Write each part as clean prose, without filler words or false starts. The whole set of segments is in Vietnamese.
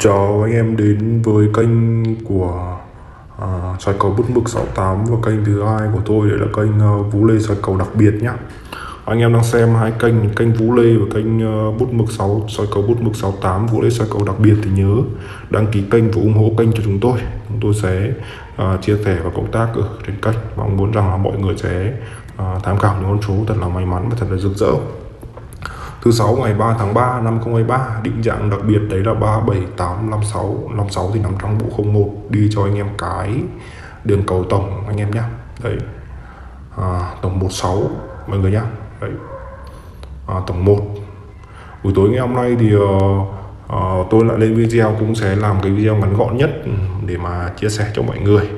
Chào anh em đến với kênh của soi cầu bút mực 68 và kênh thứ hai của tôi, đấy là kênh Vũ Lê soi cầu đặc biệt nhá. Anh em đang xem hai kênh, kênh Vũ Lê và kênh soi cầu bút mực 68 Vũ Lê soi cầu đặc biệt thì nhớ đăng ký kênh và ủng hộ kênh cho chúng tôi. Chúng tôi sẽ chia sẻ và cộng tác ở trên kênh và muốn rằng là mọi người sẽ tham khảo những con số thật là may mắn và thật là rực rỡ. Thứ sáu ngày 3 tháng 3 năm 2023, định dạng đặc biệt đấy là 37856 thì nằm trong bộ 01 đi cho anh em cái đường cầu tổng anh em nhé. Đấy. Tổng 16 mọi người nhé. Đấy. Tổng 1. Buổi tối ngày hôm nay thì tôi lại lên video, cũng sẽ làm cái video ngắn gọn nhất để mà chia sẻ cho mọi người.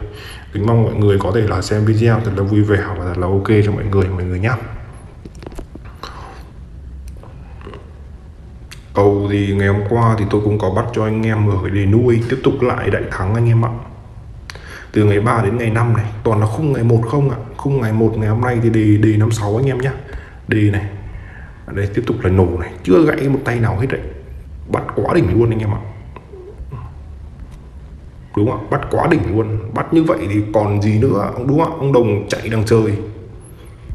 Kính mong mọi người có thể là xem video thật là vui vẻ và thật là ok cho mọi người nhé. Cầu thì ngày hôm qua thì tôi cũng có bắt cho anh em ở cái đề nuôi, tiếp tục lại đại thắng anh em ạ. Từ ngày 3 đến ngày 5 này toàn là khung ngày 1 không ạ. Khung ngày 1 ngày hôm nay thì đề 56 anh em nhé. Đề này ở đây tiếp tục là nổ này, chưa gãy một tay nào hết đấy, bắt quá đỉnh luôn anh em ạ, đúng không ạ? Bắt quá đỉnh luôn, bắt như vậy thì còn gì nữa, đúng không ạ? Ông Đồng chạy đằng trời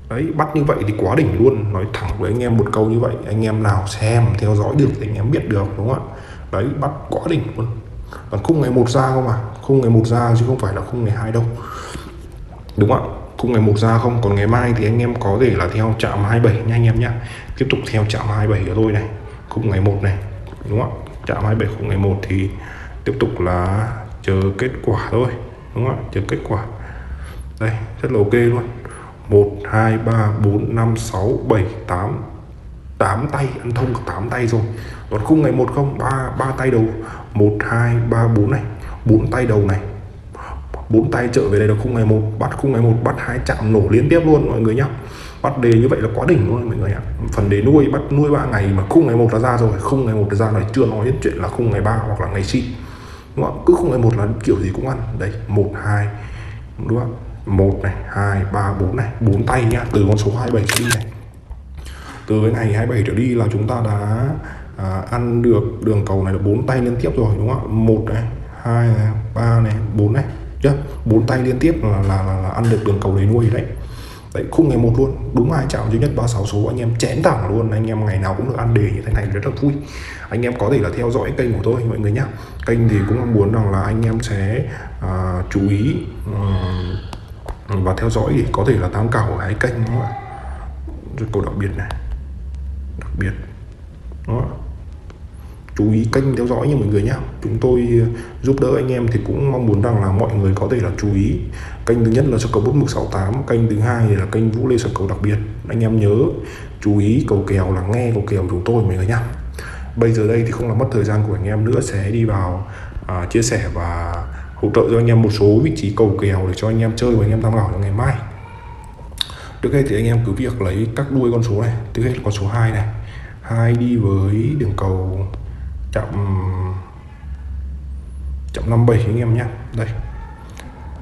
đấy, bắt như vậy thì quá đỉnh luôn. Nói thẳng với anh em một câu như vậy, anh em nào xem theo dõi được thì anh em biết được, đúng không ạ? Đấy, bắt quá đỉnh luôn. Còn khung ngày 1 ra không à, khung ngày 1 ra chứ không phải là khung ngày 2 đâu, đúng không ạ? Khung ngày 1 ra không. Còn ngày mai thì anh em có thể là theo chạm 27 nha anh em nhá, tiếp tục theo chạm 27 của tôi này, khung ngày 1 này, đúng không ạ? Chạm 27 khung ngày 1 thì tiếp tục là chờ kết quả thôi, đúng không ạ? Chờ kết quả đây, rất là ok luôn. 1, 2, 3, 4, 5, 6, 7, 8 8 tay, ăn thông cả 8 tay rồi. Còn khung ngày 1 không, 3 tay đầu 1, 2, 3, 4 này, 4 tay đầu này, 4 tay trở về đây là khung ngày 1. Bắt khung ngày 1, bắt 2 chạm nổ liên tiếp luôn mọi người nhá. Bắt đề như vậy là quá đỉnh luôn mọi người ạ. Phần đề nuôi, bắt nuôi 3 ngày mà khung ngày 1 đã ra rồi. Khung ngày 1 đã ra này, chưa nói đến chuyện là khung ngày 3 hoặc là ngày xịn, đúng không? Cứ khung ngày 1 là kiểu gì cũng ăn. Đấy, 1, 2, đúng không? 1 này, 2, 3, 4 này, 4 tay nhá, từ con số 27 trở đi này. Từ cái ngày 27 trở đi là chúng ta đã ăn được đường cầu này là 4 tay liên tiếp rồi, đúng không ạ? 1 này, 2 này, 3 này, 4 này, chứ 4 tay liên tiếp là ăn được đường cầu đấy nuôi đấy. Đấy, khung ngày 1 luôn, đúng ai chạm duy nhất 36 số anh em chén thẳng luôn. Anh em ngày nào cũng được ăn đề như thế này rất là vui. Anh em có thể là theo dõi kênh của tôi mọi người nhá. Kênh thì cũng muốn rằng là anh em sẽ chú ý và theo dõi thì có thể là tham khảo ở hai kênh, đúng không ạ? Cầu đặc biệt này, đặc biệt đó, chú ý kênh theo dõi nha mọi người nhá. Chúng tôi giúp đỡ anh em thì cũng mong muốn rằng là mọi người có thể là chú ý. Kênh thứ nhất là soi cầu bút mực 68, kênh thứ hai là kênh Vũ Lê soi cầu đặc biệt. Anh em nhớ chú ý cầu kèo, là nghe cầu kèo chúng tôi mọi người nhá. Bây giờ đây thì không làm mất thời gian của anh em nữa, sẽ đi vào chia sẻ và hỗ trợ cho anh em một số vị trí cầu kèo để cho anh em chơi và anh em tham khảo cho ngày mai. Trước hết thì anh em cứ việc lấy các đuôi con số này, trước hết là con số 2 này, 2 đi với đường cầu chạm 57 anh em nhé. Đây,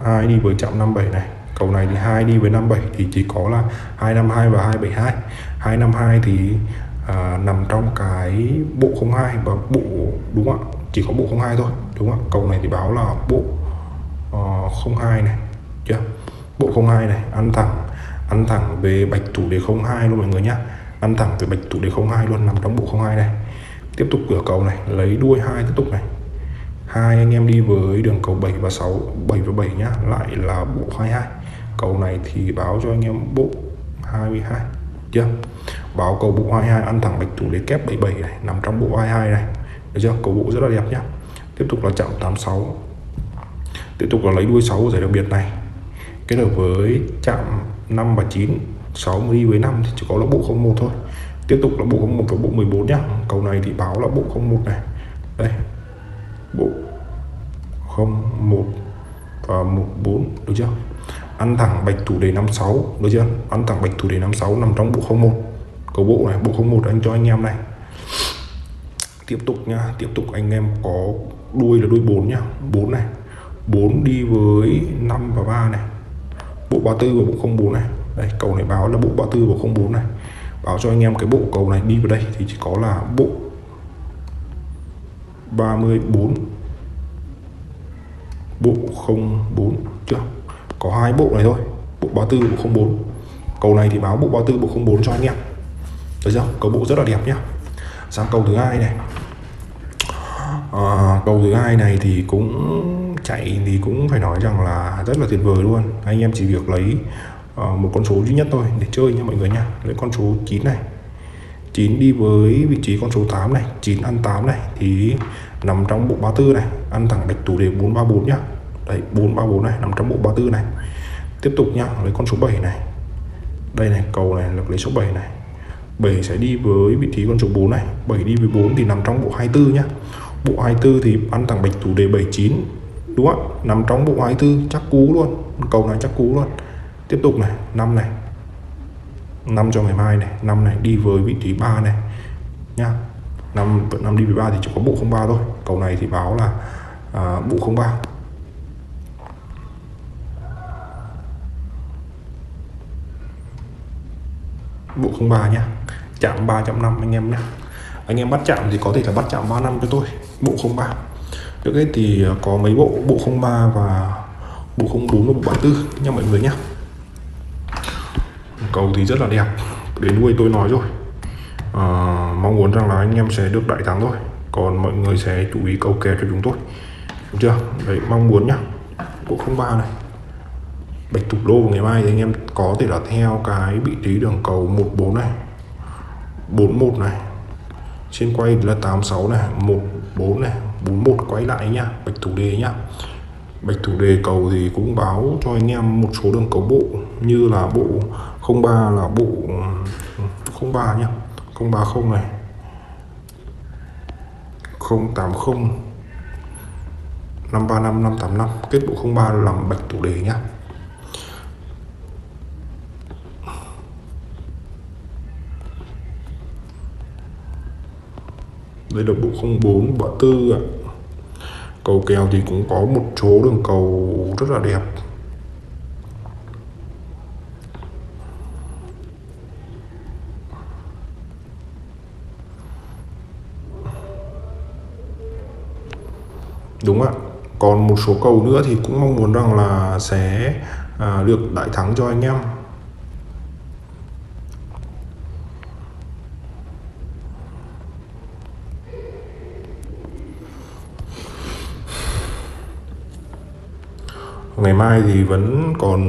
2 đi với chạm 57 này, cầu này thì 2 đi với 57 thì chỉ có là 252 và 272. 252 thì nằm trong cái bộ 02 và bộ, đúng không ạ? Chỉ có bộ 02 thôi, đúng không? Cầu này thì báo là bộ 02 này, chưa? Bộ 02 này, ăn thẳng về bạch thủ đề 02 luôn mọi người nhá. Ăn thẳng về bạch thủ đề 02 luôn, nằm trong bộ 02 này. Tiếp tục cửa cầu này, lấy đuôi 2 tiếp tục này. 2 anh em đi với đường cầu 7 và 6, 7 và 7 nhá, lại là bộ 22. Cầu này thì báo cho anh em bộ 22, chưa? Báo cầu bộ 22, ăn thẳng bạch thủ đề kép 77 này, nằm trong bộ 22 này. Được chưa? Cầu bộ rất là đẹp nhá. Tiếp tục là chạm 86. Tiếp tục là lấy đuôi 6 của giải đặc biệt này, kết hợp với chạm 5 và 9, 6 đi với 5 thì chỉ có là bộ 01 thôi. Tiếp tục là bộ 01 và bộ 14 nhá. Cầu này thì báo là bộ 01 này. Đây. Bộ 01 và 14, được chưa? Ăn thẳng bạch thủ đề 56, được chưa? Ăn thẳng bạch thủ đề 56 nằm trong bộ 01. Cầu bộ này, bộ 01 anh cho anh em này. Tiếp tục nha, tiếp tục anh em có đuôi là đuôi 4 nhá, 4 này, 4 đi với 5 và 3 này, bộ 34 và bộ 04 này. Đây, cầu này báo là bộ 34 và 04 này, báo cho anh em cái bộ cầu này đi vào đây thì chỉ có là bộ 34, bộ 04 chưa? Có hai bộ này thôi, bộ 34, bộ 04. Cầu này thì báo bộ 34, bộ 04 cho anh em. Thấy chưa? Cầu bộ rất là đẹp nhá. Sang cầu thứ hai này. Cầu thứ hai này thì cũng chạy thì cũng phải nói rằng là rất là tuyệt vời luôn. Anh em chỉ việc lấy một con số duy nhất thôi để chơi nha mọi người nha. Lấy con số 9 này, 9 đi với vị trí con số 8 này, 9 ăn 8 này thì nằm trong bộ 34 này, ăn thẳng đạch tủ đề 434 nhá. Đấy, 434 này nằm trong bộ 34 này. Tiếp tục nhá, lấy con số 7 này. Đây này, cầu này là lấy số 7 này. 7 sẽ đi với vị trí con số 4 này, 7 đi với 4 thì nằm trong bộ 24 nhá. Bộ 24 thì ăn thẳng bạch tủ đề 79. Đúng không? Nằm trong bộ 24 chắc cú luôn. Cầu này chắc cú luôn. Tiếp tục này, 5 này. 5 cho ngày mai này, 5 này đi với vị trí 3 này nhá. 5 đi với 3 thì chỉ có bộ 03 thôi. Cầu này thì báo là bộ 03. Bộ 03 nhá. Chạm 3.5 anh em nhá. Anh em bắt chạm thì có thể là bắt chạm 35 cho tôi, bộ 03. Trước hết thì có mấy bộ, bộ 03 và bộ 04 và bộ 34 nha mọi người nhá. Cầu thì rất là đẹp, đến nuôi tôi nói rồi. Mong muốn rằng là anh em sẽ được đại thắng thôi. Còn mọi người sẽ chú ý cầu kè cho chúng tôi. Đúng chưa? Đấy, mong muốn nhá. Bộ 03 này. Bạch thủ đô ngày mai thì anh em có thể là theo cái vị trí đường cầu 14 này, 41 này, trên quay là 86 này, 14 này, 41 quay lại nhá, bạch thủ đề nhá. Bạch thủ đề cầu thì cũng báo cho anh em một số đường cầu bộ như là bộ 03 là bộ 03 nhá, 030 này, 080, 535, 585, kết bộ 03 làm bạch thủ đề nhá. Đây là bộ 04, bộ 4 ạ. Cầu kèo thì cũng có một số đường cầu rất là đẹp. Đúng ạ. Còn một số cầu nữa thì cũng mong muốn rằng là sẽ được đại thắng cho anh em. Ngày mai thì vẫn còn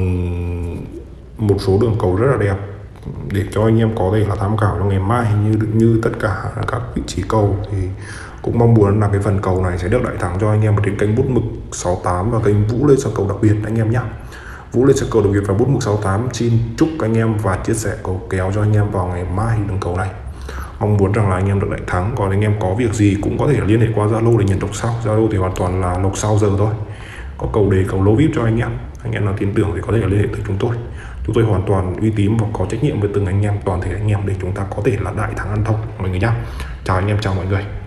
một số đường cầu rất là đẹp để cho anh em có thể là tham khảo cho ngày mai, như tất cả các vị trí cầu thì cũng mong muốn là cái phần cầu này sẽ được đại thắng cho anh em trên kênh Bút Mực 68 và kênh Vũ lên sân cầu đặc biệt anh em nhé. Vũ lên sân cầu đặc biệt và Bút Mực 68 xin chúc anh em và chia sẻ cầu kéo cho anh em vào ngày mai đường cầu này. Mong muốn rằng là anh em được đại thắng. Còn anh em có việc gì cũng có thể liên hệ qua Zalo để nhận lộc sau. Zalo thì hoàn toàn là lộc sau giờ thôi. Có cầu đề, cầu lô VIP cho anh em. Anh em nào tin tưởng thì có thể liên hệ tới chúng tôi. Chúng tôi hoàn toàn uy tín và có trách nhiệm với từng anh em, toàn thể anh em để chúng ta có thể là đại thắng ăn thông mọi người nhá. Chào anh em, chào mọi người.